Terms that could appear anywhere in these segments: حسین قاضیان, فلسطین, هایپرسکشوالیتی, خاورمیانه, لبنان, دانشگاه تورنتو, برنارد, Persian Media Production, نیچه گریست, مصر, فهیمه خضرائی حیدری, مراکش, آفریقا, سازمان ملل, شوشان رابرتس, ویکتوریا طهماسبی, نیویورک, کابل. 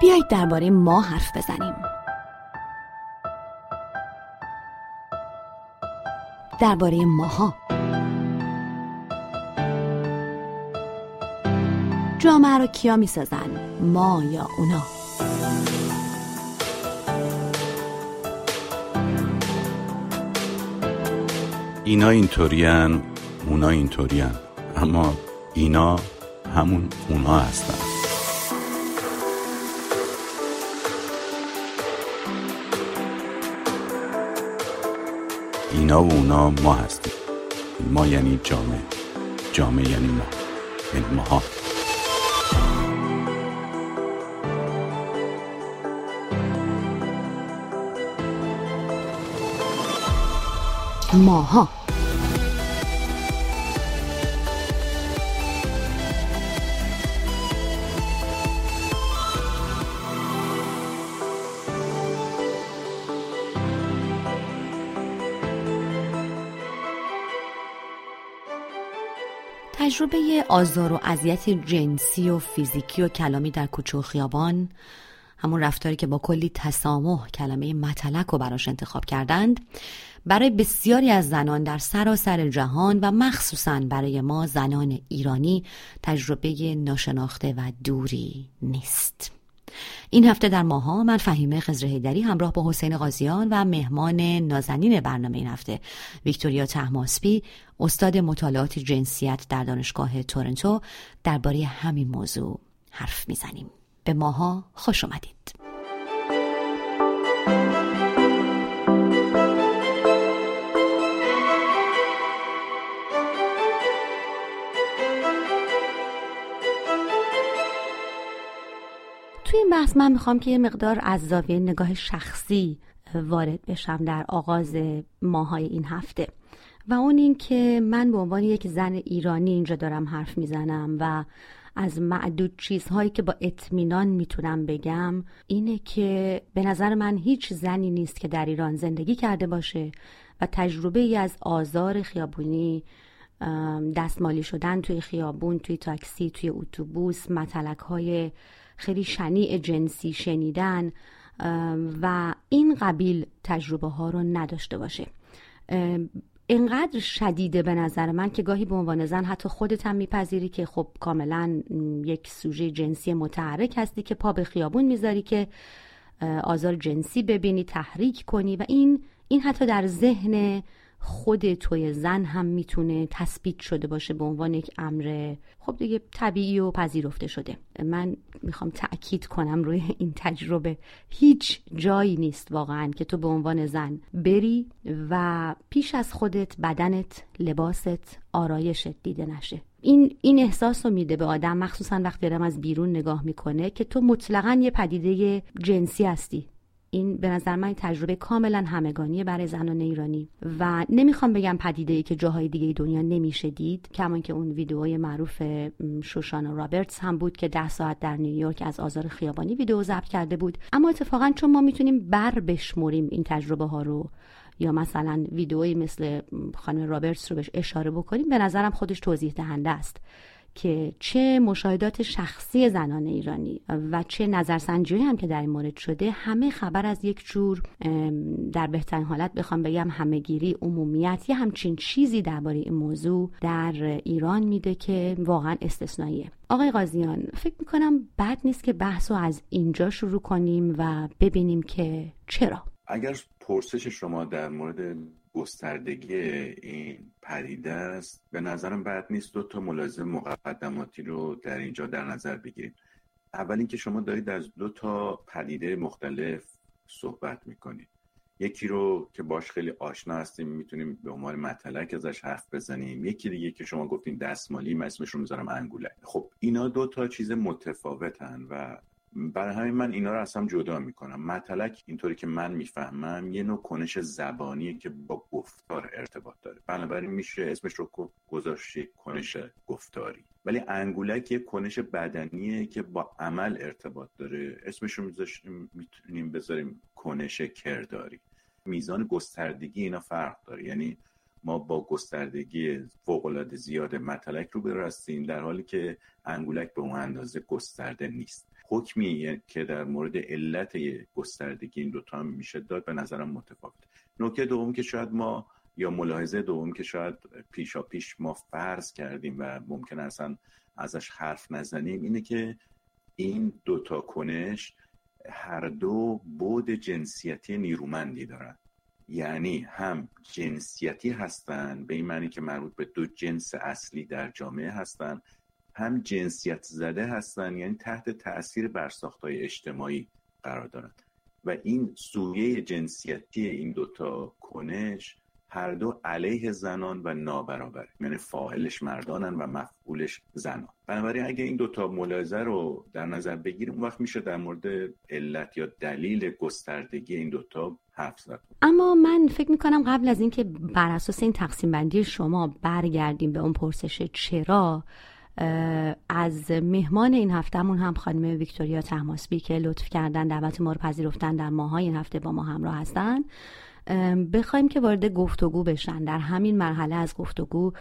بیایید درباره ما حرف بزنیم. درباره ماها. جامعه را کیا می سازن؟ ما یا اونا؟ اینا اینطورین، اونا اینطورین، اما اینا همون اونا هستن. اینا و اونا ما هستیم. ما یعنی جامعه، جامعه یعنی ما، یعنی ماها. ماها تجربه آزار و اذیت جنسی و فیزیکی و کلامی در کوچه و خیابان، همون رفتاری که با کلی تسامح کلمه متلک رو براش انتخاب کردند، برای بسیاری از زنان در سراسر جهان و مخصوصاً برای ما زنان ایرانی تجربه ناشناخته و دوری نیست. این هفته در ماها من فهیمه خضرائی حیدری همراه با حسین قاضیان و مهمان نازنین برنامه این هفته ویکتوریا طهماسبی، استاد مطالعات جنسیت در دانشگاه تورنتو، درباره همین موضوع حرف میزنیم. به ماها خوش اومدید. توی این بحث من میخوام که یه مقدار از زاویه نگاه شخصی وارد بشم در آغاز ماهای این هفته، و اون این که من به عنوان یک زن ایرانی اینجا دارم حرف میزنم و از معدود چیزهایی که با اطمینان میتونم بگم اینه که به نظر من هیچ زنی نیست که در ایران زندگی کرده باشه و تجربه ای از آزار خیابونی، دستمالی شدن توی خیابون، توی تاکسی، توی اتوبوس، متلک‌های خیلی شنیع جنسی شنیدن و این قبیل تجربه ها رو نداشته باشه. اینقدر شدیده به نظر من که گاهی به عنوان زن حتی خودت هم میپذیری که خب کاملا یک سوژه جنسی متحرک هستی که پا به خیابون میذاری که آزار جنسی ببینی، تحریک کنی، و این حتی در ذهن خود توی زن هم میتونه تثبیت شده باشه به عنوان یک امر خب دیگه طبیعی و پذیرفته شده. من میخوام تأکید کنم روی این تجربه. هیچ جایی نیست واقعا که تو به عنوان زن بری و پیش از خودت بدنت، لباست، آرایشت دیده نشه. این احساس رو میده به آدم، مخصوصا وقتی دارم از بیرون نگاه میکنه، که تو مطلقا یه پدیده جنسی هستی. این به نظر من تجربه کاملا همگانیه برای زنان ایرانی و نمیخوام بگم پدیده‌ای که جاهای دیگه دنیا نمیشه دید، کما که اون ویدئوی معروف شوشان رابرتس هم بود که 10 ساعت در نیویورک از آزار خیابانی ویدئو ضبط کرده بود. اما اتفاقا چون ما میتونیم بر بشمریم این تجربه ها رو، یا مثلا ویدئویی مثل خانم رابرتس رو بهش اشاره بکنیم، به نظرم خودش توضیح دهنده است که چه مشاهدات شخصی زنان ایرانی و چه نظرسنجی هم که در این مورد شده، همه خبر از یک جور، در بهترین حالت بخوام بگم، همگیری، عمومیت، یه همچین چیزی درباره این موضوع در ایران میده که واقعا استثنائیه. آقای قاضیان، فکر میکنم بد نیست که بحثو از اینجا شروع کنیم و ببینیم که چرا. اگر پرسش شما در مورد گستردگی این پدیده است، به نظرم بد نیست 2 ملازم مقدماتی رو در اینجا در نظر بگیریم. اول اینکه شما دارید از 2 پدیده مختلف صحبت میکنید. یکی رو که باش خیلی آشنا هستیم میتونیم به عنوان متلک ازش حرف بزنیم، یکی دیگه که شما گفتین دستمالی، من اسمش رو میذارم انگوله. خب اینا 2 چیز متفاوتن و برای همین من اینا رو اصلا جدا میکنم. متلک اینطوری که من میفهمم یه نوع کنش زبانیه که با گفتار ارتباط داره، بنابراین میشه اسمش رو گذاشت کنش گفتاری. ولی انگولک یه کنش بدنیه که با عمل ارتباط داره، اسمش رو میتونیم بذاریم کنش کرداری. میزان گستردگی اینا فرق داره، یعنی ما با گستردگی فوق‌العاده زیاد متلک رو بررسیم، در حالی که انگولک به اون اندازه گسترده نیست. حکمی که در مورد علت گستردگی این دوتا هم میشه داد به نظرم متفاوت. نکته دوم که شاید ما یا ملاحظه دوم که شاید پیشاپیش ما فرض کردیم و ممکن اصلا ازش حرف نزنیم اینه که این دوتا کنش هر دو بعد جنسیتی نیرومندی دارن، یعنی هم جنسیتی هستن به این معنی که مربوط به دو جنس اصلی در جامعه هستن، هم جنسیت زده هستن یعنی تحت تأثیر برساخت‌های اجتماعی قرار دارن و این سویه جنسیتی این دوتا کنش هر دو علیه زنان و نابرابره، یعنی فاعلش مردانن و مفعولش زنان. بنابراین اگه این دوتا ملاحظه رو در نظر بگیریم اون وقت میشه در مورد علت یا دلیل گستردگی این دوتا حرف زد. اما من فکر میکنم قبل از این که بر اساس این تقسیم بندی شما برگردیم به اون پرسش چرا، از مهمان این هفتهمون هم خانم ویکتوریا طهماسبی که لطف کردن دعوت ما رو پذیرفتن در ماهای این هفته با ما همراه هستن بخوایم که وارد گفتگو بشن. در همین مرحله از گفتگو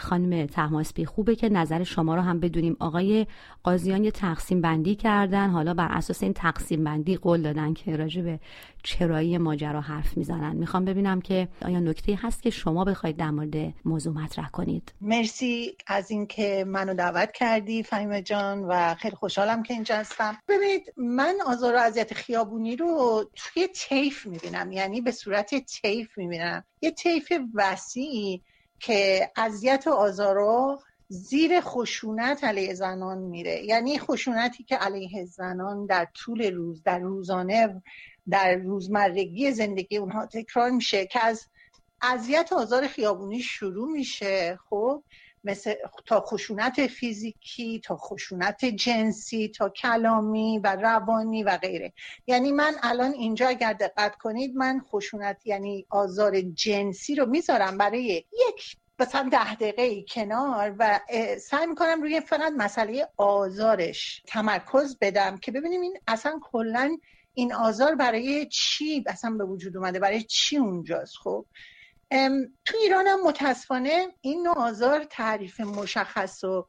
خانم طهماسبی خوبه که نظر شما رو هم بدونیم. آقای قاضیان یه تقسیم بندی کردن، حالا بر اساس این تقسیم بندی قول دادن که راجع به چرایی ماجرا حرف میزنن. میخوام ببینم که آیا نکته‌ای هست که شما بخواید در مورد موضوع مطرح کنید؟ مرسی از اینکه منو دعوت کردی فهیمه جان و خیلی خوشحالم که اینجا هستم. ببینید من آزار و اذیت خیابونی رو توی طیف میبینم، یعنی به صورت طیف میبینم، یه طیف وسیع که اذیت و آزارو زیر خشونت علیه زنان میره، یعنی خشونتی که علیه زنان در طول روز، در روزانه، در روزمرگی زندگی اونها تکرار میشه که از اذیت و آزار خیابونی شروع میشه، خب مثل تا خشونت فیزیکی، تا خشونت جنسی، تا کلامی و روانی و غیره. یعنی من الان اینجا اگر دقت کنید من خشونت یعنی آزار جنسی رو میذارم برای یک مثلا 10 دقیقه کنار و سعی میکنم روی فقط مسئله آزارش تمرکز بدم که ببینیم این اصلا کلن این آزار برای چی اصلا به وجود اومده، برای چی اونجاست. خب تو ایران هم متاسفانه این نوع آزار تعریف مشخص و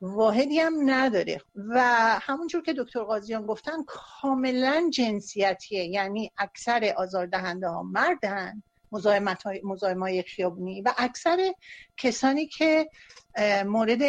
واحدی هم نداره و همونجور که دکتر قاضیان گفتن کاملا جنسیتیه، یعنی اکثر آزاردهنده ها مردن، مزاحمای خیابونی و اکثر کسانی که مورد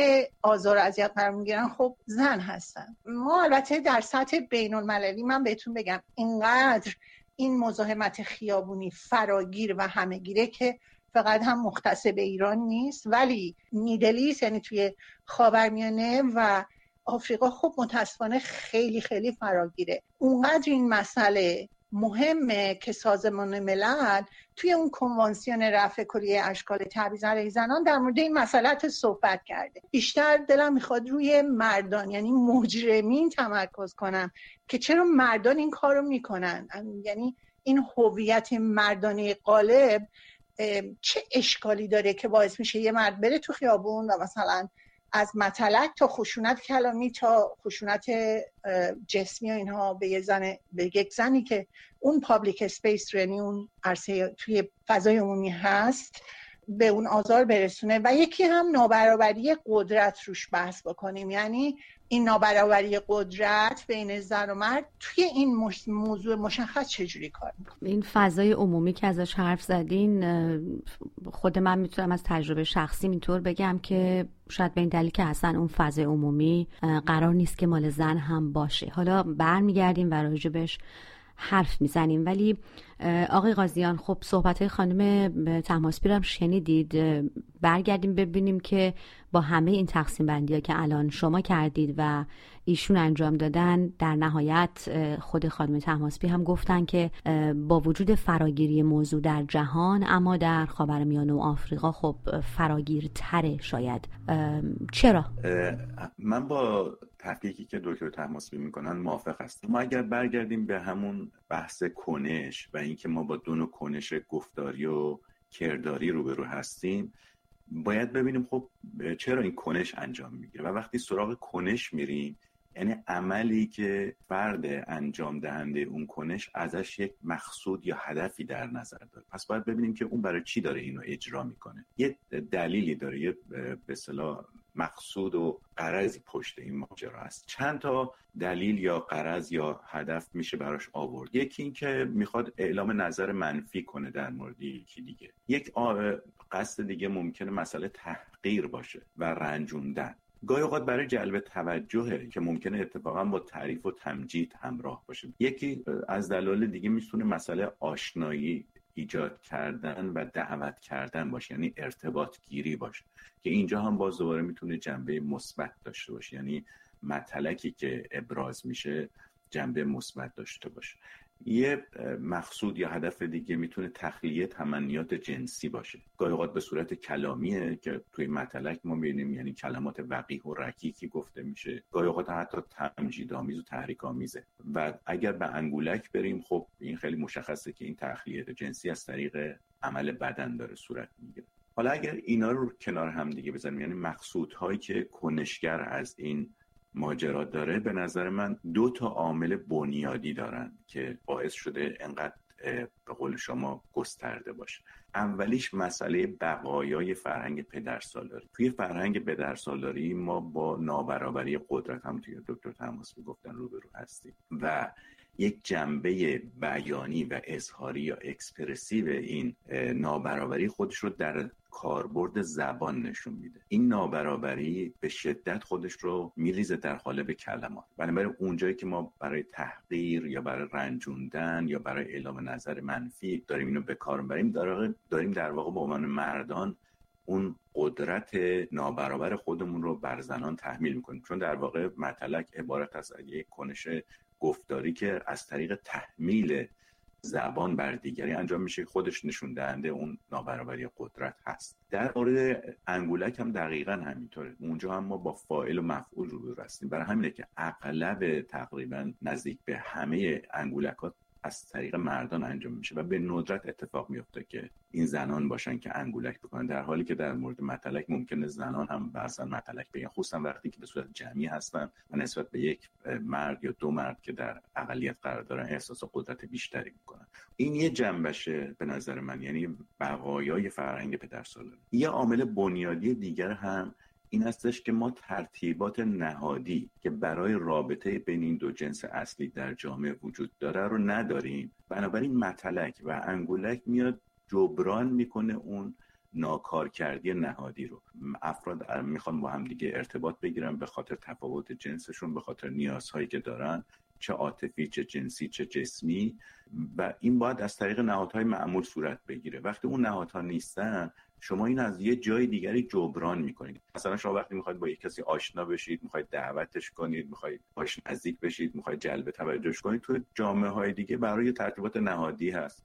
آزار و اذیت قرار میگیرن خب زن هستن. ما البته در سطح بین المللی من بهتون بگم اینقدر این مزاحمت خیابونی فراگیر و همهگیره که فقط هم مختص به ایران نیست، ولی میدلیست یعنی توی خاورمیانه و آفریقا خب متاسفانه خیلی خیلی فراگیره. اونقدر این مسئله مهمه که سازمان ملل توی اون کنوانسیون رفع کلیه اشکال تبعیض علیه زنان در مورد این مسئله صحبت کرده. بیشتر دلم میخواد روی مردان یعنی مجرمین تمرکز کنم که چرا مردان این کارو میکنن، یعنی این هویت مردانه غالب چه اشکالی داره که باعث میشه یه مرد بره تو خیابون و مثلا از مطلق تا خشونت کلامی تا خشونت جسمی و اینها به یک زنی که اون پابلیک اسپیس یعنی اون عرصه توی فضای عمومی هست به اون آزار برسونه. و یکی هم نابرابری قدرت روش بحث بکنیم، یعنی این نابرابری قدرت بین زن و مرد توی این موضوع مشخص چجوری کار میکنه. این فضای عمومی که ازش حرف زدین، خود من میتونم از تجربه شخصی اینطور بگم که شاید به این دلیل که اصلا اون فضای عمومی قرار نیست که مال زن هم باشه. حالا برمیگردیم و راجبش حرف میزنیم. ولی آقای قاضیان خب صحبت‌های خانم طهماسبی رو هم شنیدید، برگردیم ببینیم که با همه این تقسیم بندی‌ها که الان شما کردید و ایشون انجام دادن، در نهایت خود خانم طهماسبی هم گفتن که با وجود فراگیری موضوع در جهان اما در خاورمیانه و آفریقا خب فراگیرتره. شاید چرا؟ من با تحقیقی که دکتر طهماسبی میکنن موافق هستم. ما اگر برگردیم به همون بحث کنش و اینکه ما با دو نوع کنش گفتاری و کرداری روبرو هستیم، باید ببینیم خب چرا این کنش انجام میگیره. و وقتی سراغ کنش میریم یعنی عملی که فرد انجام دهنده اون کنش ازش یک مقصود یا هدفی در نظر داره، پس باید ببینیم که اون برای چی داره اینو اجرا میکنه. یه دلیلی داره، یه به اصطلاح مقصود و غرضی پشت این ماجرا است. چند تا دلیل یا غرض یا هدف میشه براش آورد. یکی این که میخواد اعلام نظر منفی کنه در مورد یکی دیگه. یک قصد دیگه ممکنه مسئله تحقیر باشه و رنجوندن. گاهی اوقات برای جلب توجهه که ممکنه اتفاقا با تعریف و تمجید همراه باشه. یکی از دلایل دیگه میتونه مسئله آشنایی ایجاد کردن و دعوت کردن باشه، یعنی ارتباط گیری باشه که اینجا هم باز دوباره میتونه جنبه مثبت داشته باشه، یعنی مطلقی که ابراز میشه جنبه مثبت داشته باشه. یه مقصود یا هدف دیگه میتونه تخلیه تمنیات جنسی باشه. گاهی اوقات به صورت کلامیه که توی مطلق ما می‌بینیم، یعنی کلمات وقیح و رکیکی گفته میشه. گاهی اوقات حتی تمجیدآمیز و تحریک‌آمیزه و اگر به انگولک بریم خب این خیلی مشخصه که این تخلیه جنسی از طریق عمل بدن داره صورت میگیره. حالا اگر اینا رو کنار هم دیگه بزنیم، یعنی مقصودهایی که کنشگر از این ماجرا داره، به نظر من دو تا عامل بنیادی دارن که باعث شده انقدر به قول شما گسترده باشه. اولیش مسئله بقایای فرهنگ پدرسالاری. توی فرهنگ پدرسالاری ما با نابرابری قدرت هم توی دکتر طهماسبی گفتن روبرو هستیم و یک جنبه بیانی و اظهاری یا اکسپرسیو این نابرابری خودش رو در کاربرد زبان نشون میده. این نابرابری به شدت خودش رو میریزه در قالب کلمات. بنابراین اونجایی که ما برای تحقیر یا برای رنجوندن یا برای اعلام نظر منفی داریم اینو به کار میبریم، داریم در واقع به عنوان مردان اون قدرت نابرابر خودمون رو بر زنان تحمیل میکنیم، چون در واقع مطلق عبارت از یک کنش گفتاری که از طریق تحمیل زبان بر دیگری انجام میشه، خودش نشون دهنده اون نابرابری قدرت هست. در مورد انگولک هم دقیقاً همینطوره. اونجا هم ما با فاعل و مفعول روبرو هستیم. برای همینه که اغلب تقریباً نزدیک به همه انگولکات از طریق مردان انجام میشه و به ندرت اتفاق میفته که این زنان باشن که انگولک بکنن، در حالی که در مورد مطلق ممکنه زنان هم برزن مطلق بگن، خصوصا وقتی که به صورت جمعی هستن و نسبت به یک مرد یا دو مرد که در اقلیت قرار دارن احساس و قدرت بیشتری میکنن. این یه جنبشه به نظر من، یعنی بقایای فرهنگ پدرسالاری. یه عامل بنیادی دیگر هم این هستش که ما ترتیبات نهادی که برای رابطه بین این دو جنس اصلی در جامعه وجود داره رو نداریم. بنابراین مطلق و انگولک میاد جبران میکنه اون ناکارکردی نهادی رو. افراد میخوان با هم دیگه ارتباط بگیرن به خاطر تفاوت جنسشون، به خاطر نیازهایی که دارن، چه عاطفی، چه جنسی، چه جسمی، و این باید از طریق نهادهای معمول صورت بگیره. وقتی اون نهادها نیستن، شما این از یه جای دیگری جبران میکنید. مثلا شما وقتی میخواید با یک کسی آشنا بشید، میخواید دعوتش کنید، میخواید باش نزدیک بشید، میخواید جلب توجهش کنید، تو جامعه های دیگه برای ترتیبات نهادی هست.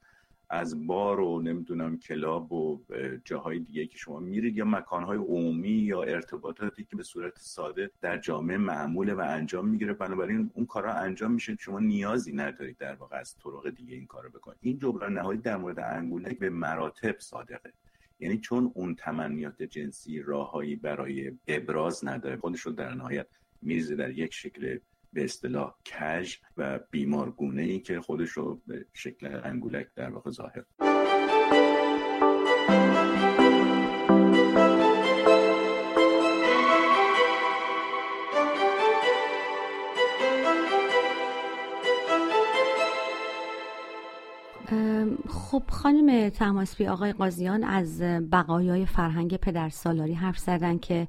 از بار و نمیدونم کلاب و جاهای دیگه که شما میرید یا مکانهای عمومی یا ارتباطاتی که به صورت ساده در جامعه معموله و انجام میگیره، بنابراین اون کارا انجام میشه، شما نیازی ندارید در واقع از طرق دیگه این کارو بکنید. این جبران نهایی در مورد انگولک به مراتب صادقه، یعنی چون اون تمنیات جنسی راههایی برای ابراز نداره، خودش رو در نهایت میریزه در یک شکل به اصطلاح کژ و بیمارگونه ای که خودش رو به شکل انگولک در واقع ظاهر. خب خانم طهماسبی، آقای قاضیان از بقایای فرهنگ پدرسالاری حرف زدن که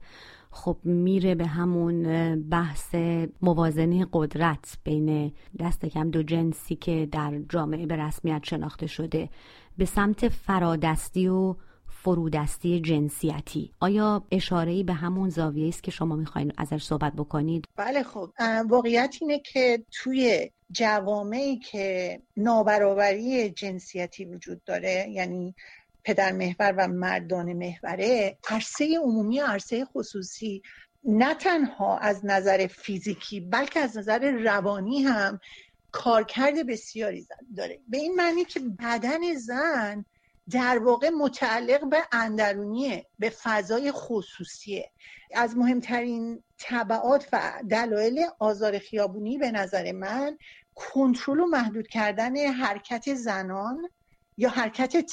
خب میره به همون بحث موازنه قدرت بین دست کم دو جنسی که در جامعه به رسمیت شناخته شده به سمت فرادستی و فرودستی جنسیتی. آیا اشاره‌ای به همون زاویه است که شما میخواین ازش صحبت بکنید؟ بله، خب واقعیت اینه که توی جوامعی که نابرابری جنسیتی وجود داره، یعنی پدر محور و مردان محوره، عرصه عمومی عرصه خصوصی نه تنها از نظر فیزیکی بلکه از نظر روانی هم کارکرد بسیاری داره. به این معنی که بدن زن در واقع متعلق به اندرونیه، به فضای خصوصیه. از مهمترین تبعات و دلایل آزار خیابونی به نظر من کنترل و محدود کردن حرکت زنان یا حرکت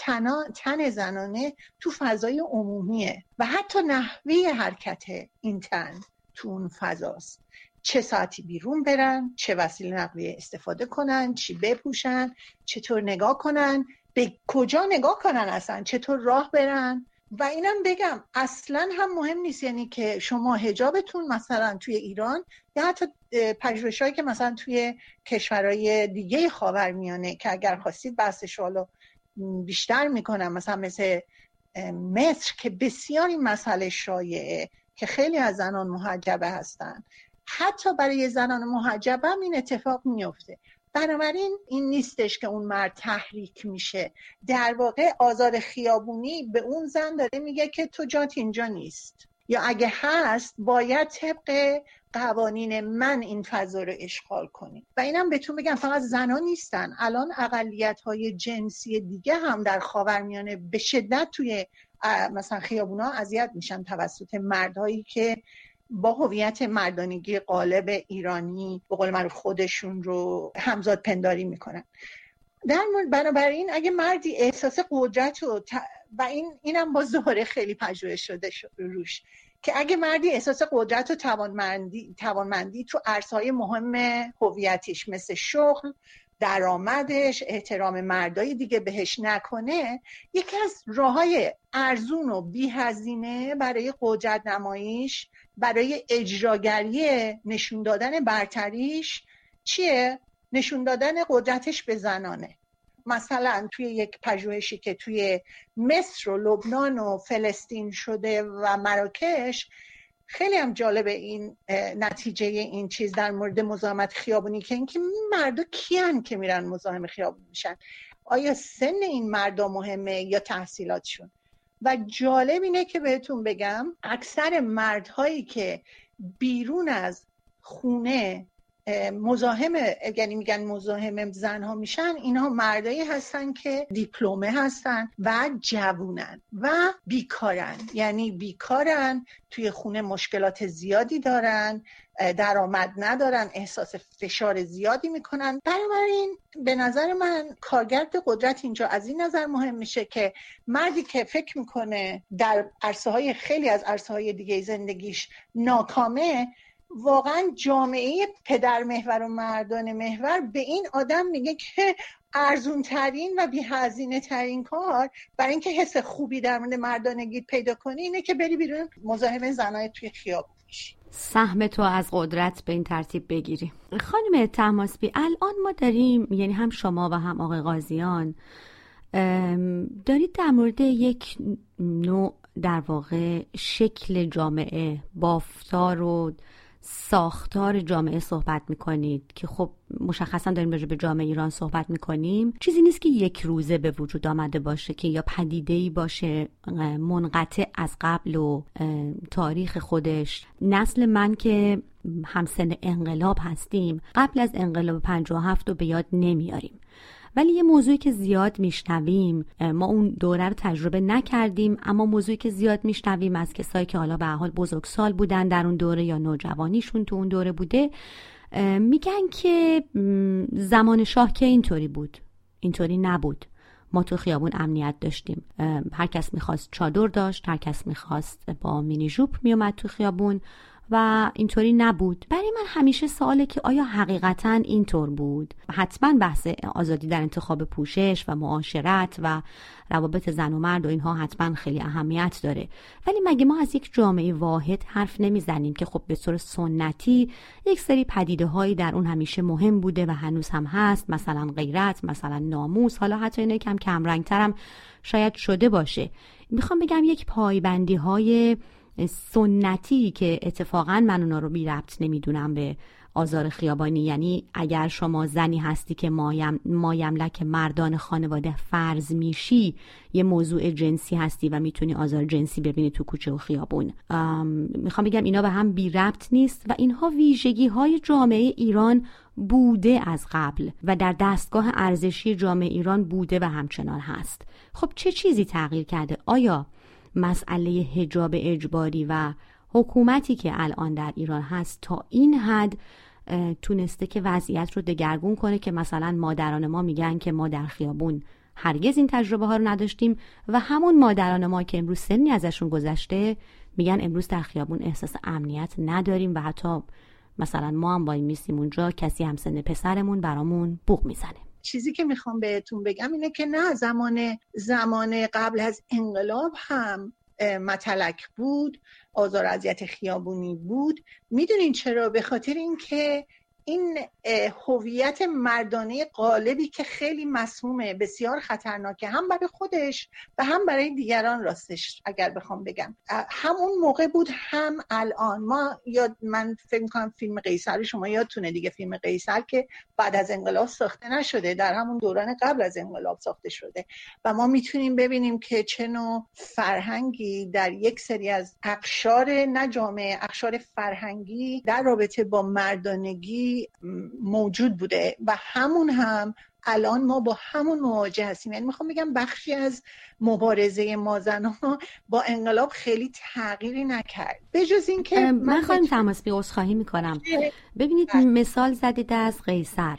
تن زنانه تو فضای عمومیه و حتی نحوه حرکت این تن تو اون فضاست. چه ساعتی بیرون برن، چه وسیله نقلیه استفاده کنن، چی بپوشن، چطور نگاه کنن، به کجا نگاه کنن، اصلا چطور راه برن. و اینم بگم اصلا هم مهم نیست، یعنی که شما حجابتون مثلا توی ایران یا حتی پژوهش‌هایی که مثلا توی کشورهای دیگه خاورمیانه که اگر خواستید بحثش رو بیشتر میکنم، مثلا مثل مصر که بسیار این مسئله شایعه که خیلی از زنان محجبه هستن، حتی برای زنان محجبه هم این اتفاق میفته. بنابراین این نیستش که اون مرد تحریک میشه، در واقع آزار خیابونی به اون زن داره میگه که تو جات اینجا نیست، یا اگه هست باید طبق قوانین من این فضا رو اشغال کنی. و اینم بهتون بگم فقط زنان نیستن، الان اقلیت‌های جنسی دیگه هم در خاورمیانه به شدت توی مثلا خیابونا اذیت میشن توسط مردهایی که با هویت مردانگی غالب ایرانی به قول معروف خودشون رو همزاد پنداری میکنن. در بنابراین اگه مردی احساس قدرت و اینم با زهره خیلی پژوهش شده روش که اگه مردی احساس قدرت و توانمندی تو عرصه‌های مهم هویتش مثل شغل، درآمدش، احترام مردای دیگه بهش نکنه، یکی از راه‌های ارزون و بی‌هزینه برای قدرت نماییش، برای اجراگری نشون دادن برتریش چیه؟ نشون دادن قدرتش به زنانه. مثلا توی یک پژوهشی که توی مصر و لبنان و فلسطین شده و مراکش، خیلی هم جالب این نتیجه این چیز در مورد مزاحمت خیابونی که اینکه مردا کیان که میرن مزاحم خیابون میشن، آیا سن این مردا مهمه یا تحصیلاتشون؟ و جالب اینه که بهتون بگم اکثر مردهایی که بیرون از خونه مزاحم زنها میشن، اینها مردایی هستن که دیپلمه هستن و جوونن و بیکارن. یعنی بیکارن، توی خونه مشکلات زیادی دارن، درآمد ندارن، احساس فشار زیادی میکنن. بنابراین به نظر من کارگرد قدرت اینجا از این نظر مهم میشه که مردی که فکر میکنه در عرصه‌های خیلی از عرصه‌های دیگه زندگیش ناکامه، واقعا جامعه پدر محور و مردان محور به این آدم میگه که ارزون ترین و بی هزینه ترین کار برای اینکه حس خوبی در مورد مردانگی پیدا کنی اینه که بری بیرون مزاحم زنای توی خیابون بشی، سهم تو از قدرت به این ترتیب بگیری. خانم طهماسبی، الان ما داریم، یعنی هم شما و هم آقای قاضیان دارید در مورد یک نوع در واقع شکل جامعه، بافتار و ساختار جامعه صحبت میکنید که خب مشخصا داریم راجع به جامعه ایران صحبت میکنیم. چیزی نیست که یک روزه به وجود آمده باشه که یا پدیده‌ای باشه منقطع از قبل و تاریخ خودش. نسل من که همسن انقلاب هستیم قبل از انقلاب 57 رو به یاد نمیاریم، ولی یه موضوعی که زیاد میشنویم، ما اون دوره رو تجربه نکردیم، اما موضوعی که زیاد میشنویم از کسایی که حالا به هر حال بزرگسال بودن در اون دوره یا نوجوانیشون تو اون دوره بوده، میگن که زمان شاه که اینطوری بود، اینطوری نبود، ما تو خیابون امنیت داشتیم، هر کس میخواست چادر داشت، هر کس میخواست با مینی ژوب میومد تو خیابون و اینطوری نبود. برای من همیشه سواله که آیا حقیقتاً اینطور بود؟ حتماً بحث آزادی در انتخاب پوشش و معاشرت و روابط زن و مرد و اینها حتماً خیلی اهمیت داره، ولی مگه ما از یک جامعه واحد حرف نمیزنیم که خب به طور سنتی یک سری پدیده هایی در اون همیشه مهم بوده و هنوز هم هست، مثلا غیرت، مثلا ناموس، حالا حتی اینه کم کم رنگترم شاید شده باشه. میخوام بگم یک پایبندی های سنتی که اتفاقا من اونا رو بی ربط نمیدونم به آزار خیابانی. یعنی اگر شما زنی هستی که مایملک مردان خانواده فرض میشی، یه موضوع جنسی هستی و میتونی آزار جنسی ببینی تو کوچه و خیابون. میخوام بگم اینا به هم بی ربط نیست و اینها ویژگی های جامعه ایران بوده از قبل و در دستگاه ارزشی جامعه ایران بوده و همچنان هست. خب چه چیزی تغییر کرده؟ آیا مسئله حجاب اجباری و حکومتی که الان در ایران هست تا این حد تونسته که وضعیت رو دگرگون کنه که مثلا مادران ما میگن که ما در خیابون هرگز این تجربه ها رو نداشتیم و همون مادران ما که امروز سنی ازشون گذشته میگن امروز در خیابون احساس امنیت نداریم و حتی مثلا ما هم وای میسیم اونجا کسی همسن پسرمون برامون بوق میزنه. چیزی که میخوام بهتون بگم اینه که نه، زمان قبل از انقلاب هم متلک بود، آزار و اذیت خیابونی بود. میدونین چرا؟ به خاطر اینکه این هویت مردانه غالبی که خیلی مسمومه، بسیار خطرناکه، هم برای خودش و هم برای دیگران. راستش اگر بخوام بگم همون موقع بود هم الان. من فکر می‌کنم فیلم قیصر شما یادتونه دیگه، فیلم قیصر که بعد از انقلاب ساخته نشده، در همون دوران قبل از انقلاب ساخته شده و ما میتونیم ببینیم که چه نوع فرهنگی در یک سری از اقشار، نه جامعه، اقشار فرهنگی در رابطه با مردانگی موجود بوده و همون هم الان ما با همون مواجه هستیم. یعنی میخوام بگم بخشی از مبارزه ما زن‌ها با انقلاب خیلی تغییری نکرد، به جز این که من خانم طهماسبی عذرخواهی میکنم. ببینید مثال زدید از قیصر،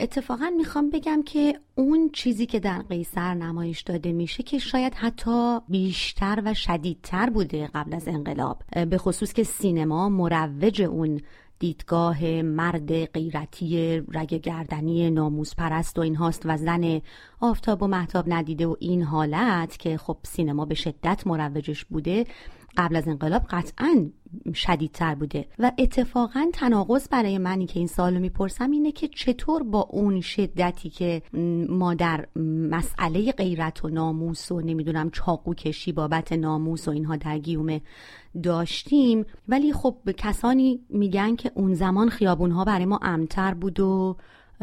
اتفاقا میخوام بگم که اون چیزی که در قیصر نمایش داده میشه که شاید حتی بیشتر و شدیدتر بوده قبل از انقلاب، به خصوص که سینما مروج اون دیدگاه مرد غیرتی رگ گردنی ناموس پرست و این هاست و زن آفتاب و مهتاب ندیده و این حالت که خب سینما به شدت مروجش بوده قبل از انقلاب قطعاً شدیدتر بوده. و اتفاقاً تناقض برای منی که این سوالو میپرسم اینه که چطور با اون شدتی که ما در مسئله غیرت و ناموس و نمیدونم چاقو کشی بابت ناموس و اینها در گیومه داشتیم، ولی خب کسانی میگن که اون زمان خیابونها برای ما امن‌تر بود و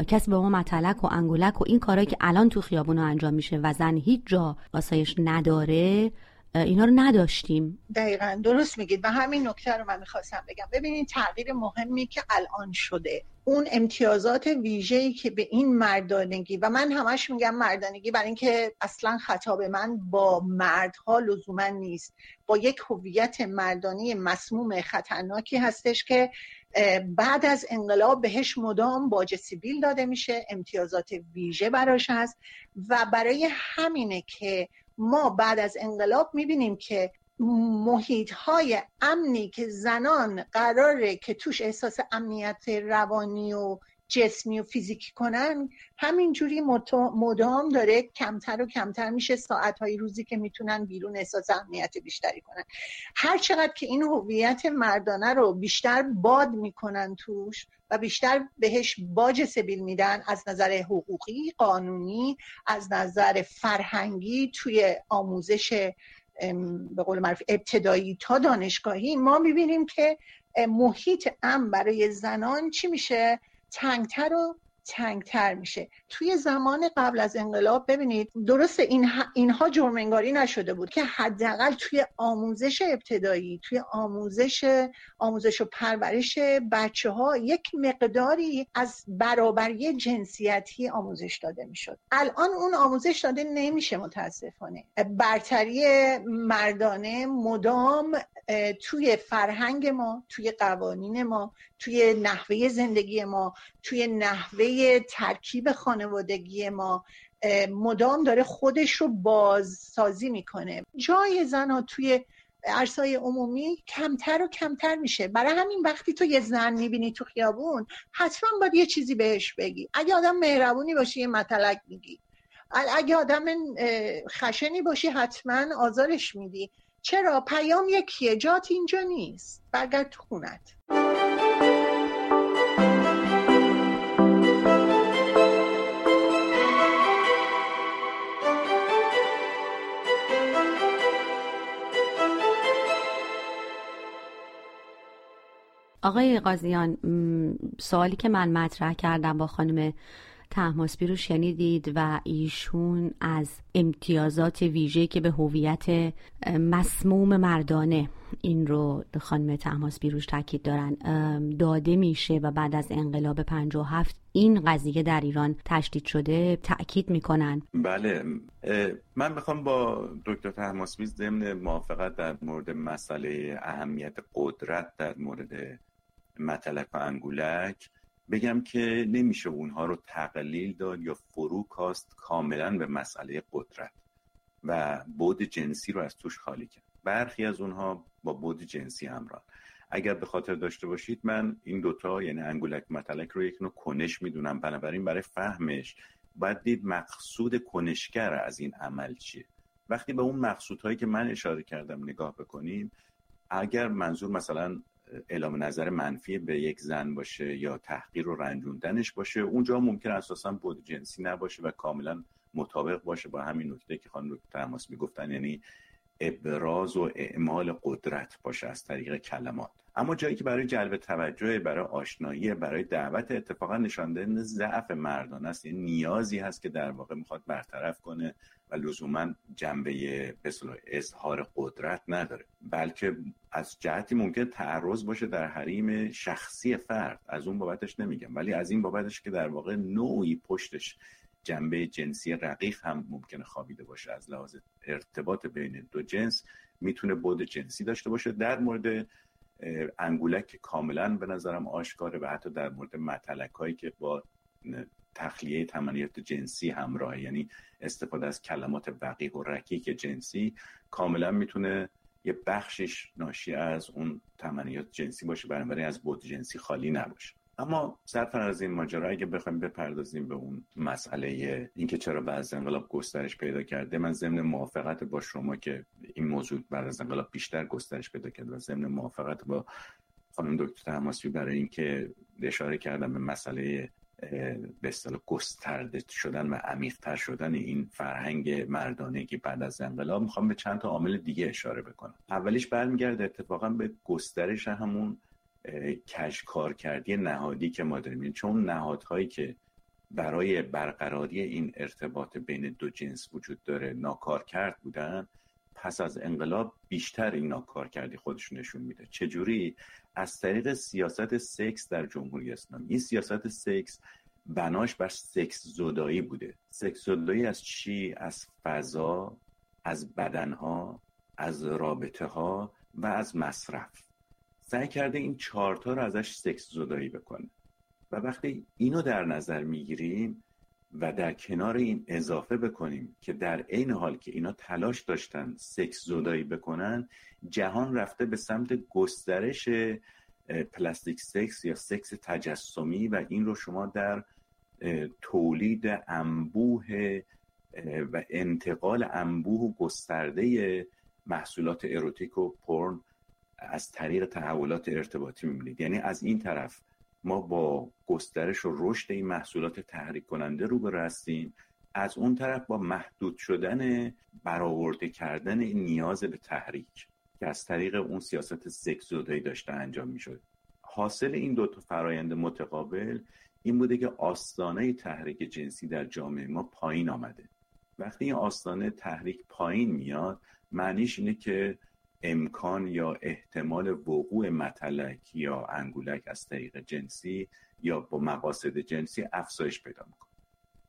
کسی به ما متلک و انگولک و این کارهایی که الان تو خیابونها انجام میشه و زن هیچ جا آسایش نداره اینا رو نداشتیم. دقیقاً درست میگید و همین نکته رو من میخواستم بگم. ببینید تغییر مهمی که الان شده، اون امتیازات ویژه‌ای که به این مردانگی، و من همش میگم مردانگی برای اینکه اصلاً خطاب من با مردها لزوما نیست، با یک هویت مردانی مسموم خطرناکی هستش که بعد از انقلاب بهش مدام باج سیبیل داده میشه، امتیازات ویژه براش هست و برای همینه که ما بعد از انقلاب میبینیم که محیط‌های امنی که زنان قراره که توش احساس امنیت روانی و جسمی و فیزیکی کنن همینجوری مدام داره کمتر و کمتر میشه، ساعت‌های روزی که میتونن بیرون احساس امنیت بیشتری کنن. هر چقدر که این هویت مردانه رو بیشتر باد میکنن توش و بیشتر بهش باج سبیل میدن از نظر حقوقی، قانونی، از نظر فرهنگی، توی آموزش به قول معروف ابتدایی تا دانشگاهی، ما میبینیم که محیط امن برای زنان چی میشه؟ تنگتر و تنگتر میشه. توی زمان قبل از انقلاب ببینید درسته اینها جرم انگاری نشده بود که حداقل توی آموزش ابتدایی، توی آموزش و پرورش بچه‌ها یک مقداری از برابری جنسیتی آموزش داده میشد. الان اون آموزش داده نمیشه متاسفانه. برتری مردانه مدام توی فرهنگ ما، توی قوانین ما، توی نحوه زندگی ما، توی نحوه ترکیب خانوادگی ما مدام داره خودش رو بازسازی میکنه. جای زنها توی عرصه‌های عمومی کمتر و کمتر میشه. برای همین وقتی تو یه زن میبینی تو خیابون حتما باید یه چیزی بهش بگی. اگه آدم مهربونی باشی یه متلک میگی، اگه آدم خشنی باشی حتما آزارش میدی. چرا؟ پیام یکیه، جات اینجا نیست، برگرد تو خونت. آقای قاضیان، سوالی که من مطرح کردم با خانم طهماسبی رو شنیدید و ایشون از امتیازات ویژه‌ای که به هویت مسموم مردانه، این رو خانم طهماسبی روش تاکید دارن، داده میشه و بعد از انقلاب 57 این قضیه در ایران تشدید شده تاکید میکنن. بله، من میخوام با دکتر طهماسبی ضمن موافقت در مورد مسئله اهمیت قدرت در مورد متلک و انگولک بگم که نمیشه اونها رو تقلیل داد یا فرو کاست کاملا به مسئله قدرت و بعد جنسی رو از توش خالی کرد. برخی از اونها با بعد جنسی همراه. اگر به خاطر داشته باشید من این دوتا یعنی انگولک متلک رو یک نوع کنش میدونم، بنابراین برای فهمش باید دید مقصود کنشگر از این عمل چیه. وقتی به اون مقصودهایی که من اشاره کردم نگاه بکنیم، اگر منظور مثلا اعلام نظر منفی به یک زن باشه یا تحقیر و رنجوندنش باشه، اونجا ممکن اساسا بود جنسی نباشه و کاملا مطابق باشه با همین نکته که خانم طهماسبی میگفتن، یعنی ابراز و اعمال قدرت باشه از طریق کلمات. اما جایی که برای جلب توجه، برای آشنایی، برای دعوت، اتفاقا نشان دهنده ضعف مردانه است، یعنی نیازی هست که در واقع میخواد برطرف کنه و لزوما جنبه به اصطلاح اظهار قدرت نداره، بلکه از جهتی ممکن تعرض باشه در حریم شخصی فرد. از اون بابتش نمیگم، ولی از این بابتش که در واقع نوعی پشتش جنبه جنسی رقیق هم ممکنه خوابیده باشه، از لحاظ ارتباط بین دو جنس میتونه بعد جنسی داشته باشه. در مورد انگولک کاملا به نظرم آشکاره و حتی در مورد متلک هایی که با تخلیه تمایلات جنسی همراهه، یعنی استفاده از کلمات وقیح و رکیک جنسی، کاملا میتونه یه بخشش ناشی از اون تمایلات جنسی باشه، بنابراین از بعد جنسی خالی نباشه. اما سرفراز از این ماجرا اگه بخوایم بپردازیم به اون مسئله اینکه چرا بعد از انقلاب گسترش پیدا کرده، من ضمن موافقت با شما که این موضوع بعد از انقلاب بیشتر گسترش پیدا کرده و ضمن موافقت با خانم دکتر طهماسبی برای اینکه اشاره کردم به مسئله به اصطلاح گسترده شدن و عمیق‌تر شدن این فرهنگ مردانگی بعد از انقلاب، میخوام به چند تا عامل دیگه اشاره بکنم. اولیش برمیگرده اتفاقا به گسترش همون کشکار کردی نهادی که ما داریم، چون نهادهایی که برای برقراری این ارتباط بین دو جنس وجود داره ناکار کرد بودن، پس از انقلاب بیشتر این ناکار کردی خودشون نشون میده. چجوری؟ از طریق سیاست سکس در جمهوری اسلامی. این سیاست سکس بناش بر سکس زدایی بوده. سکس زدایی از چی؟ از فضا، از بدنها، از رابطه ها و از مصرف. سعی کرده این چارتا رو ازش سکس زدایی بکنه و وقتی اینو در نظر میگیریم و در کنار این اضافه بکنیم که در عین حال که اینا تلاش داشتن سکس زدایی بکنن، جهان رفته به سمت گسترش پلاستیک سکس یا سکس تجسمی و این رو شما در تولید انبوه و انتقال انبوه و گسترده محصولات اروتیک و پورن از طریق تحولات ارتباطی می‌بینید. یعنی از این طرف ما با گسترش و رشد این محصولات تحریک کننده روبرو هستیم، از اون طرف با محدود شدن برآورده کردن این نیاز به تحریک که از طریق اون سیاست سکس زدایی داشته انجام می‌شد. حاصل این دو تا فرآیند متقابل این بوده که آستانه تحریک جنسی در جامعه ما پایین آمده. وقتی این آستانه تحریک پایین میاد، معنیش اینه که امکان یا احتمال وقوع متلک یا انگولک از طریق جنسی یا با مقاصد جنسی افزایش پیدا میکنه.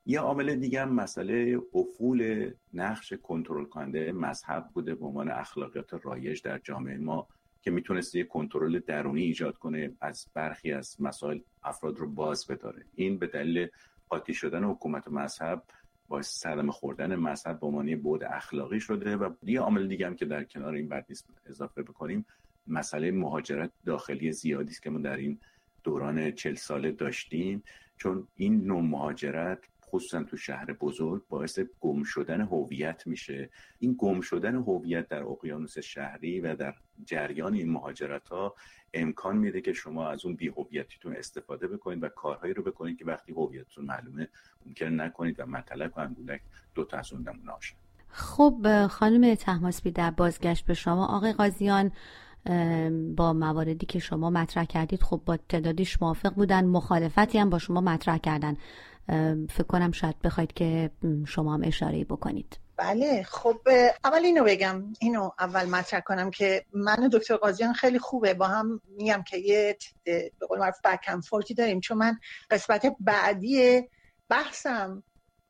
یه عامل دیگه هم مسئله افول نقش کنترل کننده مذهب بوده به عنوان اخلاقیات رایج در جامعه ما که میتونسته یه کنترل درونی ایجاد کنه، از برخی از مسائل افراد رو باز بداره. این به دلیل قاطی شدن حکومت و مذهب با صدمه خوردن مذهب به معنی بعد اخلاقی شده. و یه عامل دیگه هم که در کنار این بد نیست اضافه بکنیم، مسئله مهاجرت داخلی زیادی است که ما در این دوران 40 ساله داشتیم، چون این نوع مهاجرت خصوصا تو شهر بزرگ باعث گم شدن هویت میشه. این گم شدن هویت در اقیانوس شهری و در جریان این مهاجرت‌ها امکان میده که شما از اون بی‌هویتیتون استفاده بکنید و کارهایی رو بکنید که وقتی هویتتون معلومه ممکن نکنید و متلک و انگولک دو تا از اون نمونه هاشن. خب خانم طهماسبی، در بازگشت به شما آقای قاضیان با مواردی که شما مطرح کردید خب با تعدادیش موافق بودن، مخالفتی هم با شما مطرح کردن، فکر کنم شاید بخواید که شما هم اشاره‌ای بکنید. بله، خب اول اینو اول مطرح کنم که من و دکتر قاضیان خیلی خوبه با هم میگم که یه به قول معروف بک اند فورتی داریم، چون من قسمت بعدی بحثم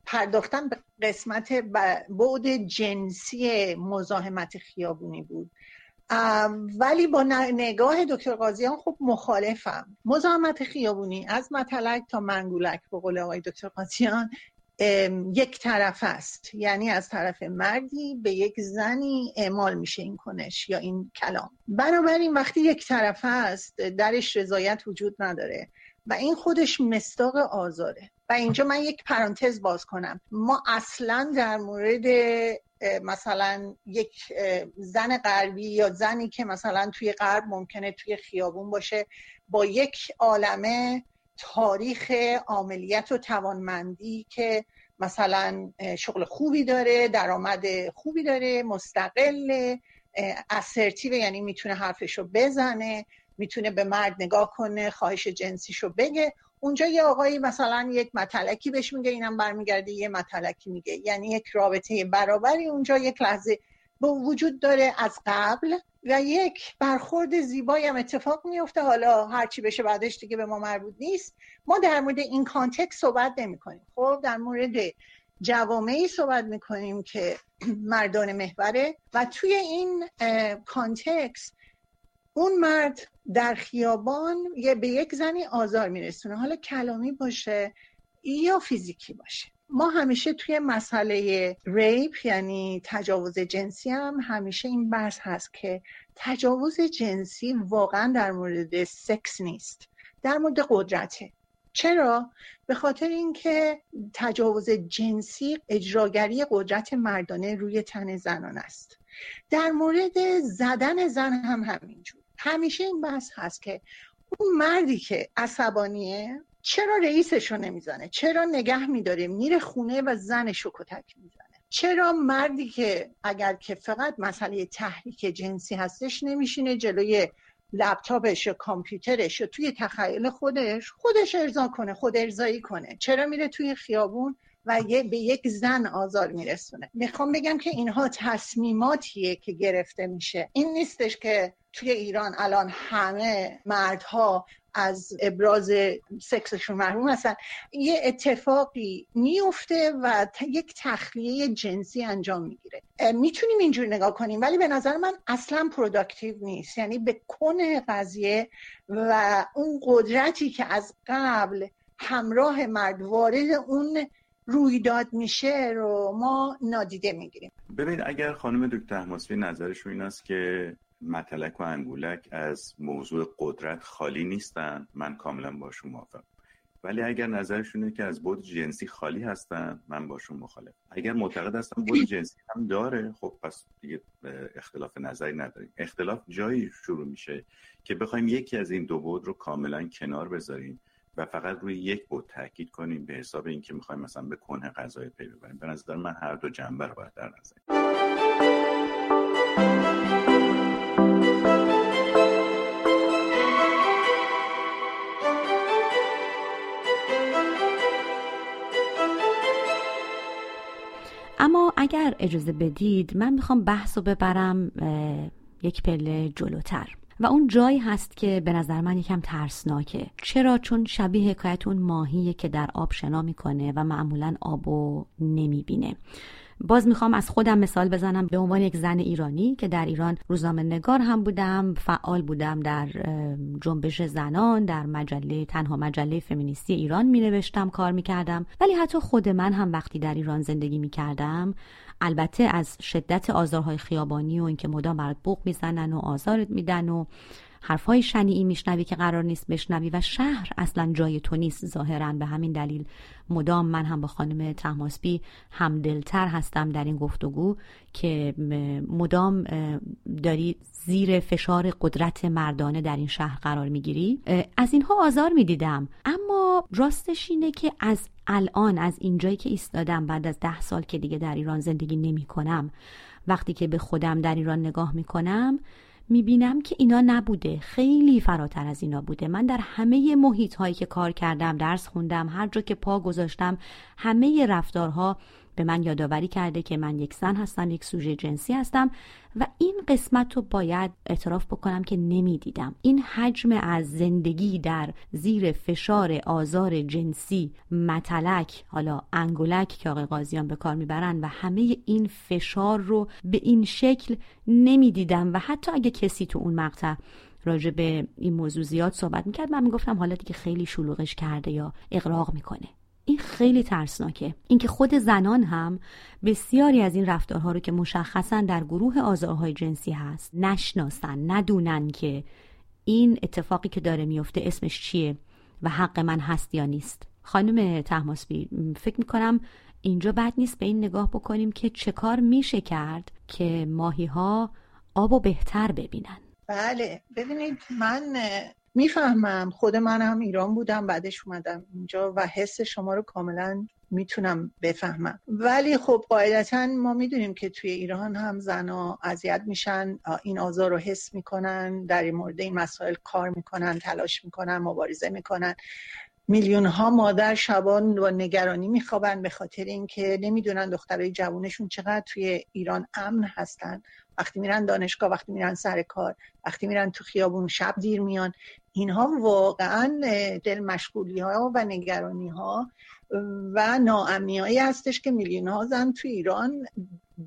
پرداختم به قسمت بعد جنسی مزاحمت خیابونی بود ولی با نگاه دکتر قاضیان خب مخالفم. مزاحمت خیابونی از متلک تا منگولک به قول آقای دکتر قاضیان یک طرف است، یعنی از طرف مردی به یک زنی اعمال میشه این کنش یا این کلام. بنابراین وقتی یک طرف است درش رضایت وجود نداره و این خودش مصداق آزاره. و اینجا من یک پرانتز باز کنم، ما اصلا در مورد مثلا یک زن غربی یا زنی که مثلا توی غرب ممکنه توی خیابون باشه با یک عالمه تاریخ عاملیت و توانمندی که مثلا شغل خوبی داره، درآمد خوبی داره، مستقل، اسرتیو، یعنی میتونه حرفشو بزنه، میتونه به مرد نگاه کنه، خواهش جنسیشو بگه، اونجا یه آقایی مثلا یک متلکی بهش میگه، اینم برمیگرده یه متلکی میگه، یعنی یک رابطه برابری اونجا یک لحظه وجود داره از قبل و یک برخورد زیبایی هم اتفاق میفته. حالا هرچی بشه بعدش دیگه به ما مربوط نیست. ما در مورد این کانتکست صحبت نمی کنیم. خب در مورد جوامعی صحبت می کنیم که مردان محوره و توی این کانتکست اون مرد در خیابان به یک زنی آزار میرسونه، حالا کلامی باشه یا فیزیکی باشه. ما همیشه توی مسئله ریپ یعنی تجاوز جنسی هم همیشه این بحث هست که تجاوز جنسی واقعا در مورد سکس نیست، در مورد قدرته. چرا؟ به خاطر اینکه تجاوز جنسی اجراگری قدرت مردانه روی تن زنان است. در مورد زدن زن هم همینجور همیشه این بحث هست که اون مردی که عصبانیه چرا رئیسشو نمیزنه؟ چرا نگه میداره؟ میره خونه و زنشو کتک میزنه. چرا مردی که اگر که فقط مسئله تحریک جنسی هستش نمیشینه جلوی لپتاپش و کامپیوترش و توی تخیل خودش ارضا کنه، خود ارضایی کنه؟ چرا میره توی خیابون و به یک زن آزار میرسونه؟ میخوام بگم که اینها تصمیماتیه که گرفته میشه. این نیستش که توی ایران الان همه مردها از ابراز سکسشون محروم هستن. یه اتفاقی میفته و یک تخلیه جنسی انجام میگیره. میتونیم اینجوری نگاه کنیم ولی به نظر من اصلا پروداکتیو نیست، یعنی به کن قضیه و اون قدرتی که از قبل همراه مرد وارد اون رویداد میشه رو ما نادیده میگیریم. ببینید اگر خانم دکتر طهماسبی نظرشون این است که متلک و انگولک از موضوع قدرت خالی نیستن، من کاملا باشون موافقم. ولی اگر نظرشونه که از بعد جنسی خالی هستن، من باشون مخالفم. اگر معتقد هستن بعد جنسی هم داره، خب پس دیگه اختلاف نظری نداریم. اختلاف جایی شروع میشه که بخوایم یکی از این دو بعد رو کاملا کنار بذاریم و فقط روی یک بعد تاکید کنیم به حساب اینکه میخوایم مثلا به کنه قضایی پی ببریم. به نظر من هر دو جنبه رو باید در نظر بگیریم. اما اگر اجازه بدید من میخوام بحث رو ببرم یک پله جلوتر و اون جایی هست که به نظر من یکم ترسناکه. چرا؟ چون شبیه حکایت اون ماهیه که در آب شنا میکنه و معمولاً آبو نمیبینه. باز میخوام از خودم مثال بزنم به عنوان یک زن ایرانی که در ایران روزنامه نگار هم بودم، فعال بودم در جنبش زنان، در مجله تنها مجله فمینیستی ایران مینوشتم، کار میکردم. ولی حتی خود من هم وقتی در ایران زندگی میکردم، البته از شدت آزارهای خیابانی و اینکه مدام برات بوق میزنن و آزارت میدن و حرفای شنیعی میشنوی که قرار نیست بشنوی و شهر اصلا جای تو نیست ظاهرا. به همین دلیل مدام من هم با خانم طهماسبی همدلتر هستم در این گفتگو که مدام داری زیر فشار قدرت مردانه در این شهر قرار میگیری. از اینها آزار میدیدم، اما راستش اینه که از الان، از اینجایی که ایستادم، بعد از 10 سال که دیگه در ایران زندگی نمی کنم، وقتی که به خودم در ایران نگاه میکنم میبینم که اینا نبوده، خیلی فراتر از اینا بوده. من در همه محیط هایی که کار کردم، درس خوندم، هر جا که پا گذاشتم، همه رفتارها به من یادآوری کرده که من یک زن هستم، یک سوژه جنسی هستم و این قسمت رو باید اعتراف بکنم که نمیدیدم. این حجم از زندگی در زیر فشار آزار جنسی، متلک، حالا انگولک که آقای قاضیان به کار میبرن و همه این فشار رو به این شکل نمیدیدم و حتی اگه کسی تو اون مقطع راجع به این موضوع زیاد صحبت میکرد، من میگفتم حالا دیگه خیلی شلوغش کرده یا اغراق میکنه. این خیلی ترسناکه، اینکه خود زنان هم بسیاری از این رفتارها رو که مشخصاً در گروه آزارهای جنسی هست نشناسن، ندونن که این اتفاقی که داره میفته اسمش چیه و حق من هست یا نیست. خانم طهماسبی، فکر میکنم اینجا بد نیست به این نگاه بکنیم که چه کار میشه کرد که ماهی‌ها آبو بهتر ببینن. بله، ببینید من میفهمم، خود منم ایران بودم بعدش اومدم اینجا و حس شما رو کاملا میتونم بفهمم، ولی خب قاعدتاً ما میدونیم که توی ایران هم زن‌ها اذیت میشن، این آزار رو حس میکنن، در این مورد این مسائل کار میکنن، تلاش میکنن، مبارزه میکنن. میلیون ها مادر شبان و نگرانی میخوابن به خاطر اینکه نمیدونن دخترای جوانشون چقدر توی ایران امن هستن. وقتی میرن دانشگاه، وقتی میرن سر کار، وقتی میرن تو خیابون، شب دیر میان، اینها واقعا دل مشغولی ها و نگرانی ها و ناامنی هایی هستش که میلیون ها زن تو ایران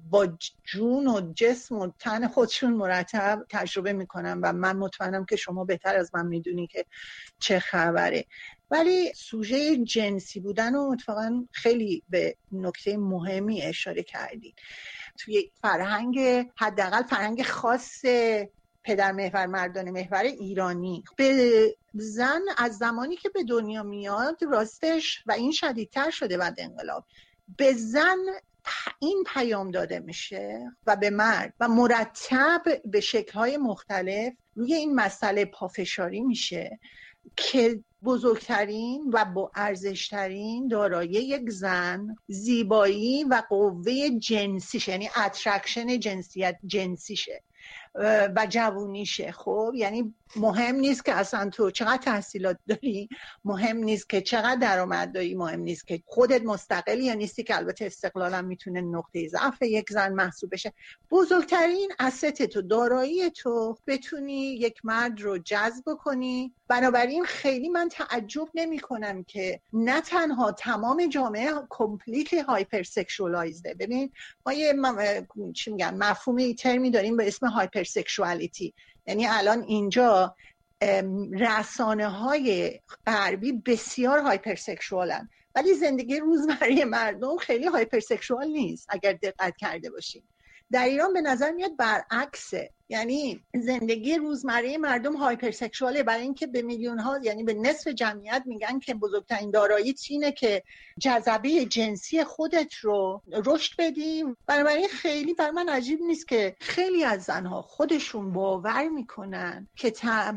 با جون و جسم و تن خودشون مرتب تجربه میکنن و من مطمئنم که شما بهتر از من میدونی که چه خبره. ولی سوژه جنسی بودن رو اتفاقا خیلی به نکته مهمی اشاره کردید. توی فرهنگ، حداقل فرهنگ خاص پدر محور، مردان محور ایرانی، به زن از زمانی که به دنیا میاد راستش و این شدیدتر شده بعد انقلاب، به زن این پیام داده میشه و به مرد و مرتب به شکل‌های مختلف روی این مسئله پافشاری میشه که بزرگترین و با ارزشترین دارایی یک زن زیبایی و قوه جنسیشه، یعنی اترکشن جنسیت جنسیشه و جوونیشه. خب یعنی مهم نیست که اصلا تو چقدر تحصیلات داری، مهم نیست که چقدر درآمد داری، مهم نیست که خودت مستقلی یا نیستی، که البته استقلالم میتونه نقطه ضعف یک زن محسوب بشه. بزرگترین asset تو، دارایی تو، بتونی یک مرد رو جذب کنی. بنابراین خیلی من تعجب نمیکنم که نه تنها تمام جامعه کامپلیتلی هایپرسکشوالایزده. ببین ما یه مفهومی ترمی داریم به اسم هایپرسکشوالیتی، یعنی الان اینجا رسانه های غربی بسیار هایپرسکشوالن ولی زندگی روزمره مردم خیلی هایپرسکشوال نیست. اگر دقت کرده باشید در ایران به نظر میاد برعکسه، یعنی زندگی روزمره مردم هایپرسکشواله، برای اینکه به میلیون ها، یعنی به نصف جمعیت میگن که بزرگترین دارایی اینه که جذبه جنسی خودت رو رشد بدی. بنابراین خیلی برای من عجیب نیست که خیلی از زنها خودشون باور میکنن که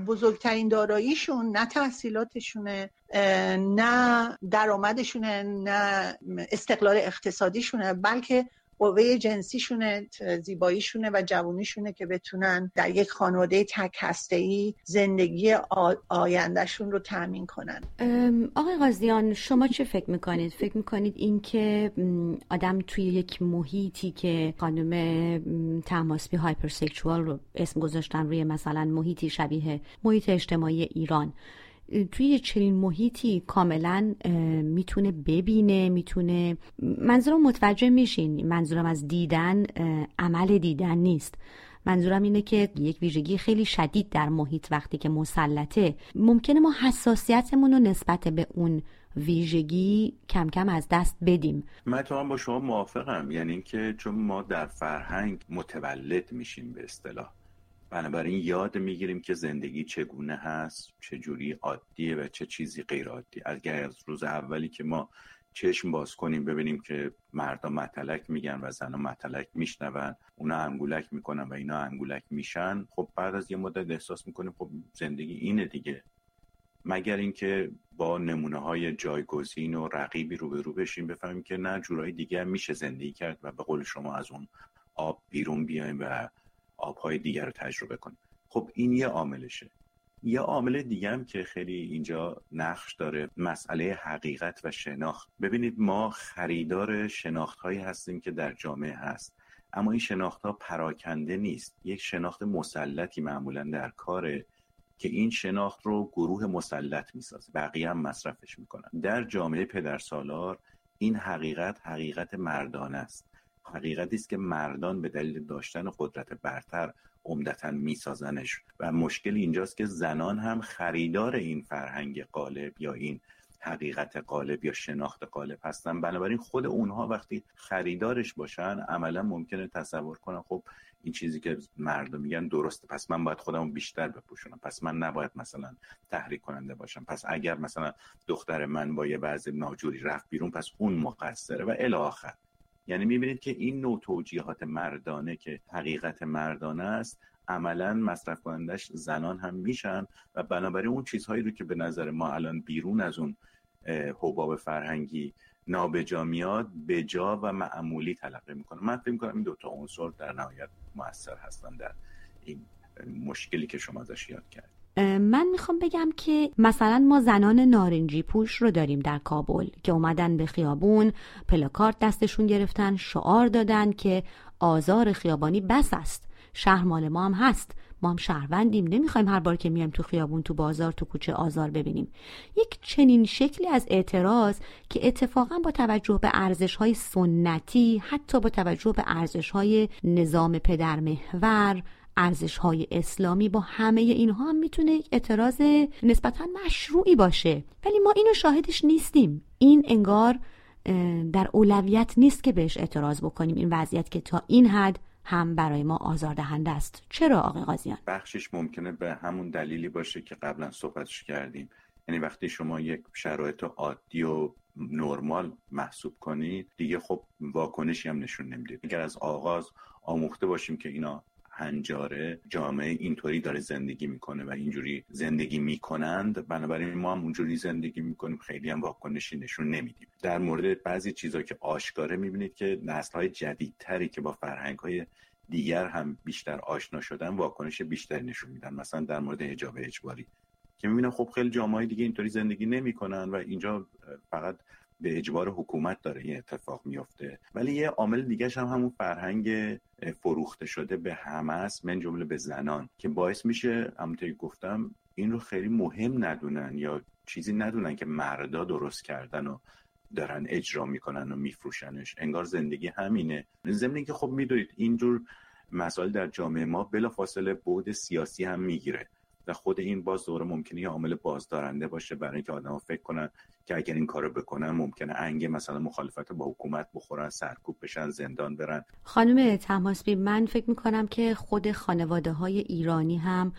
بزرگترین داراییشون نه تحصیلاتشونه، نه درآمدشونه، نه استقلال اقتصادیشونه، بلکه قوه جنسیشونه، زیباییشونه و جوانیشونه که بتونن در یک خانواده تک هسته‌ای زندگی آیندهشون رو تامین کنن. آقای قاضیان شما چه فکر میکنید؟ فکر میکنید این که آدم توی یک محیطی که خانم طهماسبی هایپرسکشوال رو اسم گذاشتن روی مثلا محیطی شبیه محیط اجتماعی ایران، توی چنین محیطی کاملا میتونه ببینه، میتونه، منظورم متوجه میشین، منظورم از دیدن عمل دیدن نیست، منظورم اینه که یک ویژگی خیلی شدید در محیط وقتی که مسلطه، ممکنه ما حساسیتمون رو نسبت به اون ویژگی کم کم از دست بدیم. من تمام با شما موافقم، یعنی اینکه چون ما در فرهنگ متولد میشیم به اصطلاح، بنابراین یاد میگیریم که زندگی چگونه هست، چه جوری عادیه و چه چیزی غیر عادی. اگر از روز اولی که ما چشم باز کنیم ببینیم که مردا متلک میگن و زنا متلک میشنون، اونا انگولک میکنن و اینا انگولک میشن، خب بعد از یه مدت احساس میکنیم خب زندگی اینه دیگه، مگر اینکه با نمونه‌های جایگزین و رقیبی روبرو بشیم بفهمیم که نه، جورای دیگه هم میشه زندگی کرد و به قول شما از اون آب بیرون بیایم و آب‌های دیگر رو تجربه کنیم. خب این یه عاملشه. یه عامل دیگه هم که خیلی اینجا نقش داره مسئله حقیقت و شناخت. ببینید ما خریدار شناخت‌هایی هستیم که در جامعه هست، اما این شناخت‌ها پراکنده نیست. یک شناخت مسلطی معمولاً در کاره که این شناخت رو گروه مسلط می‌سازه، بقیه هم مصرفش می‌کنن. در جامعه پدرسالار این حقیقت مردانه است. حقیقتی است که مردان به دلیل داشتن قدرت برتر عمدتاً میسازنش و مشکل اینجاست که زنان هم خریدار این فرهنگ غالب یا این حقیقت غالب یا شناخت غالب هستن. بنابراین خود اونها وقتی خریدارش باشن عملا ممکنه تصور کنن خب این چیزی که مردم میگن درسته، پس من باید خودمو بیشتر بپوشونم، پس من نباید مثلا تحریک کننده باشم، پس اگر مثلا دختر من با یه وضع ناجوری رفت بیرون پس اون مقصره و الی آخر. یعنی میبینید که این نوع توجیهات مردانه که حقیقت مردانه است عملا مصرف کنندش زنان هم میشن و بنابراین اون چیزهایی رو که به نظر ما الان بیرون از اون حباب فرهنگی نابجا میاد به جا و معمولی تلقی میکنه. من فکر میکنم این دوتا عنصر در نهایت مؤثر هستن در این مشکلی که شما ازش یاد کردید. من میخوام بگم که مثلا ما زنان نارنجی پوش رو داریم در کابل که اومدن به خیابون، پلاکارد دستشون گرفتن، شعار دادن که آزار خیابانی بس است، شهر مال ما هم هست، ما هم شهروندیم، نمیخوایم هر بار که میایم تو خیابون، تو بازار، تو کوچه آزار ببینیم. یک چنین شکلی از اعتراض که اتفاقا با توجه به ارزش‌های سنتی، حتی با توجه به ارزش‌های نظام پدرمحور، ارزش‌های اسلامی، با همه اینها هم میتونه یک اعتراض نسبتاً مشروعی باشه، ولی ما اینو شاهدش نیستیم. این انگار در اولویت نیست که بهش اعتراض بکنیم، این وضعیت که تا این حد هم برای ما آزاردهنده است. چرا آقای قاضیان؟ بخشش ممکنه به همون دلیلی باشه که قبلا صحبتش کردیم، یعنی وقتی شما یک شرایط عادی و نرمال محسوب کنید دیگه خب واکنشی هم نشون نمیدید. اگر از آغاز آموخته باشیم که اینا هنجاره، جامعه اینطوری داره زندگی میکنه و اینجوری زندگی میکنند، بنابراین ما هم اونجوری زندگی میکنیم، خیلی هم واکنشی نشون نمیدیم. در مورد بعضی چیزا که آشکاره میبینید که نسل‌های جدیدتری که با فرهنگ‌های دیگر هم بیشتر آشنا شدن واکنش بیشتری نشون میدن، مثلا در مورد حجاب اجباری که میبینم خب خیلی جامعه‌های دیگه اینطوری زندگی نمیکنن و اینجا فقط به اجبار حکومت داره این اتفاق میفته. ولی یه عامل دیگه‌ش هم همون فرهنگ فروخته شده به همه است، من جمله به زنان، که باعث میشه همونطوری گفتم این رو خیلی مهم ندونن یا چیزی ندونن که مردا درست کردن و دارن اجرا میکنن و میفروشنش، انگار زندگی همینه. ضمن اینکه خب میدونید اینجور مسائل در جامعه ما بلافاصله بعد سیاسی هم میگیره و خود این باز دوره ممکنه یه عامل بازدارنده باشه برای اینکه آدم‌ها فکر کنن که اگر این کارو بکنن ممکنه انگه مثلا مخالفت با حکومت بخورن، سرکوب بشن، زندان برن. خانم طهماسبی، من فکر میکنم که خود خانواده‌های ایرانی هم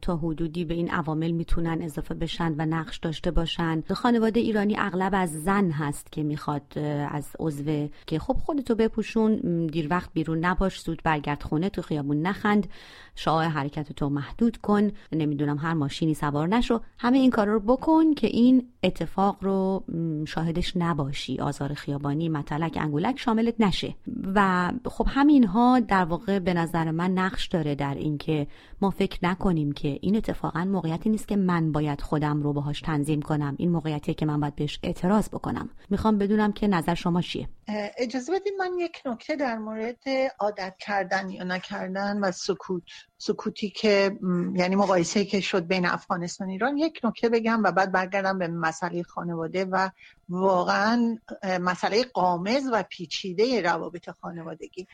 تا حدودی به این عوامل میتونن اضافه بشن و نقش داشته باشن. خانواده ایرانی اغلب از زن هست که میخواد از عضو که خب خودتو بپوشون، دیر وقت بیرون نباش، زود برگرد خونه، تو خیابون نخند، شعاع حرکتتو محدود کن، نمیدونم هر ماشینی سوار نشو، همه این کارا رو بکن که این اتفاق رو شاهدش نباشی، آزار خیابانی، متلک، انگولک شاملت نشه. و خب همینها در واقع به نظر من نقش داره در اینکه ما فکر نکنیم که این اتفاقا موقعیتی نیست که من باید خودم رو باهاش تنظیم کنم، این موقعیتیه که من باید بهش اعتراض بکنم. میخوام بدونم که نظر شما چیه. اجازه بدید من یک نکته در مورد عادت کردن یا نکردن و سکوتی که یعنی مقایسه‌ای که شد بین افغانستان و ایران یک نکته بگم و بعد برگردم به مسئله خانواده و واقعا مسئله غامض و پیچیده روابط خانوادگی.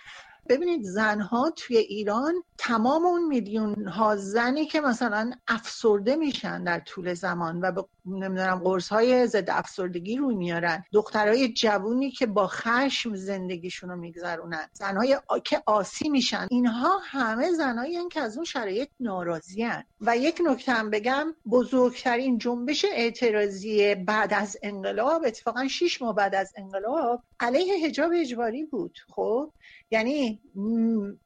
ببینید زنها توی ایران، تمام اون میلیون ها زنی که مثلا افسرده میشن در طول زمان و نمیدونم قرص های ضد افسردگی رو میارن، دخترای جوونی که با خشم زندگیشون رو میگذرونن، زنهای که عاصی میشن، اینها همه زنایی هستن که از اون شرایط ناراضی هستن. و یک نکته هم بگم، بزرگترین جنبش اعتراضی بعد از انقلاب اتفاقا 6 ماه بعد از انقلاب علیه حجاب اجباری بود. خب یعنی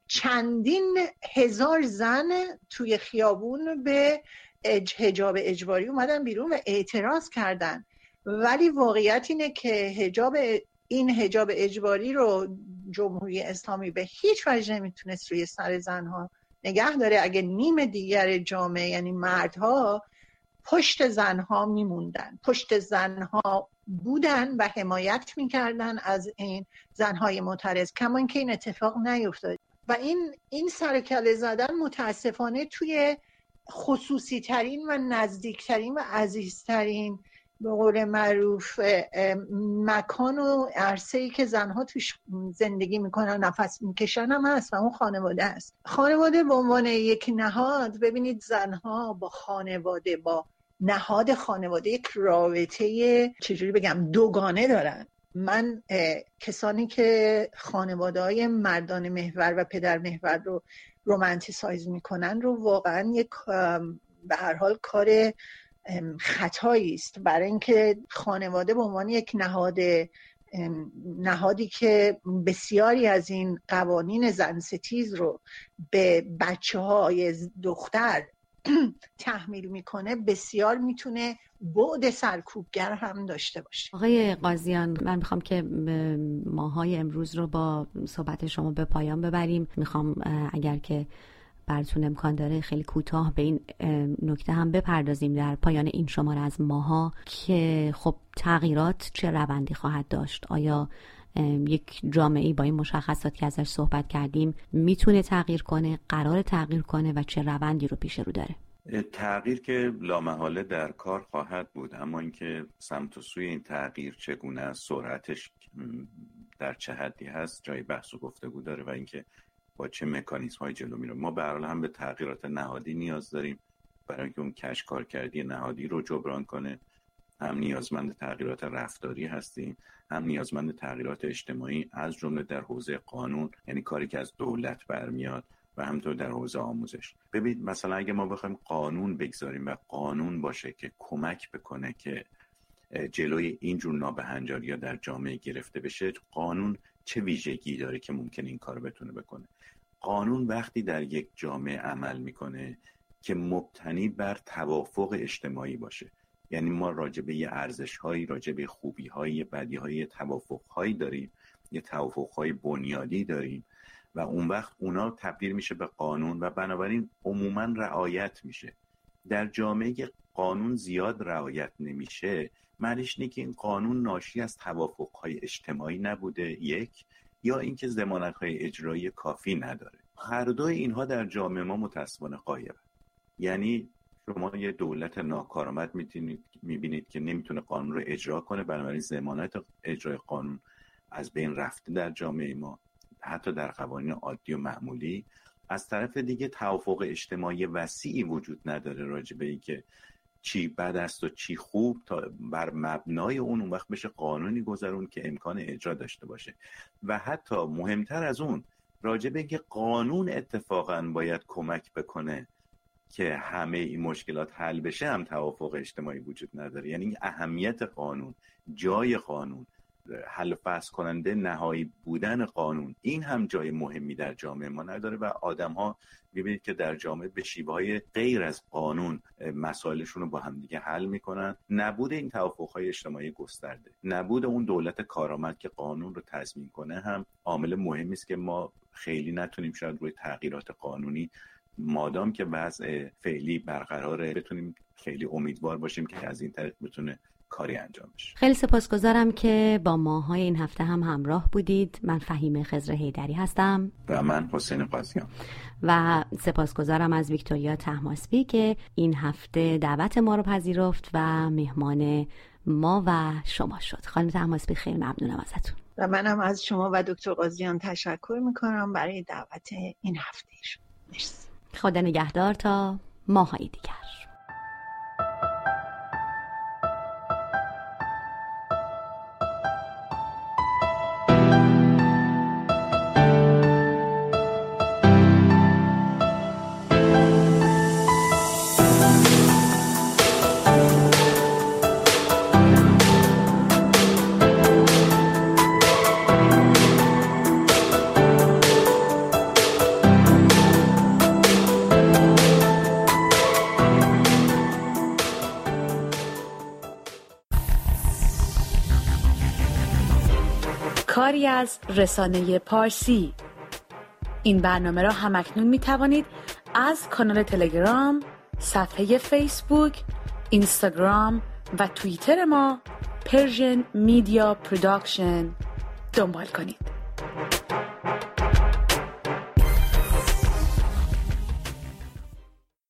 چندین هزار زن توی خیابون به حجاب اجباری اومدن بیرون و اعتراض کردن، ولی واقعیت اینه که این حجاب اجباری رو جمهوری اسلامی به هیچ وجه نمیتونست روی سر زنها نگه داره، اگه نیم دیگر جامعه یعنی مردها پشت زنها میموندن، پشت زنها بودن و حمایت میکردن از این زنهای معترض، کما اینکه این اتفاق نیفتاد. و این سرکله زدن متاسفانه توی خصوصی ترین و نزدیکترین و عزیزترین به قول معروف مکان و عرصه‌ای که زنها توش زندگی میکنن، نفس میکشن هم هست و اون خانواده است. خانواده به عنوان یک نهاد، ببینید زنها با خانواده، با نهاد خانواده یک رابطه چجوری بگم دوگانه دارن. من کسانی که خانواده‌های مردان محور و پدر محور رو رومانتیسایز میکنن رو واقعا یک به هر حال کار خطایی است، برای اینکه خانواده به عنوان یک نهادی که بسیاری از این قوانین زن ستیز رو به بچه‌های دختر تحمیل میکنه، بسیار میتونه بعد سرکوبگر هم داشته باشه. آقای قاضیان، من میخوام که ماهای امروز رو با صحبت شما به پایان ببریم. میخوام اگر که براتون امکان داره خیلی کوتاه به این نکته هم بپردازیم در پایان این شماره از ماها، که خب تغییرات چه روندی خواهد داشت؟ آیا یک جامعه‌ای با این مشخصات که ازش صحبت کردیم میتونه تغییر کنه، قرار تغییر کنه و چه روندی رو پیش رو داره؟ تغییر که لامحاله در کار خواهد بود، اما اینکه سمت و سوی این تغییر چگونه است، سرعتش در چه حدی هست، جای بحث و گفتگو داره و اینکه با چه مکانیزم‌های جلو میره. ما به هر حال هم به تغییرات نهادی نیاز داریم برای اینکه اون کشکارکردی نهادی رو جبران کنه. هم نیازمند تغییرات رفتاری هستیم، هم نیازمند تغییرات اجتماعی از جمله در حوزه قانون، یعنی کاری که از دولت برمیاد، و همینطور در حوزه آموزش. ببینید مثلا اگه ما بخوایم قانون بگذاریم و قانون باشه که کمک بکنه که جلوی اینجور نابهنجاری‌ها در جامعه گرفته بشه، قانون چه ویژگی داره که ممکن این کار بتونه بکنه؟ قانون وقتی در یک جامعه عمل میکنه که مبتنی بر توافق اجتماعی باشه، یعنی ما راجبه ارزش‌هایی، راجبه خوبی‌های، بدی‌های، توافق‌هایی داریم، یه توافق‌های بنیادی داریم و اون وقت اونا تبدیل میشه به قانون و بنابراین عموماً رعایت میشه. در جامعه که قانون زیاد رعایت نمیشه، معنیش اینه که این قانون ناشی از توافق‌های اجتماعی نبوده، یک، یا اینکه ضمانت‌های اجرایی کافی نداره. هر دوی اینها در جامعه ما متأسفانه غایبه. یعنی شما یه دولت ناکارآمد میبینید که نمیتونه قانون رو اجرا کنه، بنابراین ضمانت اجرای قانون از بین رفته در جامعه ما، حتی در قوانین عادی و معمولی. از طرف دیگه توافق اجتماعی وسیعی وجود نداره راجبه این که چی بد است و چی خوب، تا بر مبنای اون وقت بشه قانونی گذرون که امکان اجرا داشته باشه. و حتی مهمتر از اون راجبه این که قانون اتفاقاً باید کمک بکنه که همه این مشکلات حل بشه هم توافق اجتماعی وجود نداره. یعنی اهمیت قانون، جای قانون، حل و فصل کننده نهایی بودن قانون، این هم جای مهمی در جامعه ما نداره و آدم‌ها می‌بینید که در جامعه به شیوه‌های غیر از قانون مسائلشون رو با همدیگه حل می‌کنن. نبود این توافق‌های اجتماعی گسترده، نبود اون دولت کارآمد که قانون رو تضمین کنه هم عامل مهمی است که ما خیلی نتونیم شاید روی تغییرات قانونی، مادام که وضع فعلی برقراره، بتونیم خیلی امیدوار باشیم که از این طریق بتونه کاری انجام بشه. خیلی سپاسگزارم که با ماهای این هفته هم همراه بودید. من فهیمه خضرائی حیدری هستم و من حسین قاضیان، و سپاسگزارم از ویکتوریا طهماسبی که این هفته دعوت ما رو پذیرفت و مهمان ما و شما شد. خانم طهماسبی خیلی ممنونم ازتون. و منم از شما و دکتر قاضیان تشکر می‌کنم برای دعوت این هفته شما. مرسی. خدا نگهدار تا ماهای دیگر. کاری از رسانه پارسی. این برنامه را همکنون می توانید از کانال تلگرام، صفحه فیسبوک، اینستاگرام و توییتر ما Persian Media Production دنبال کنید.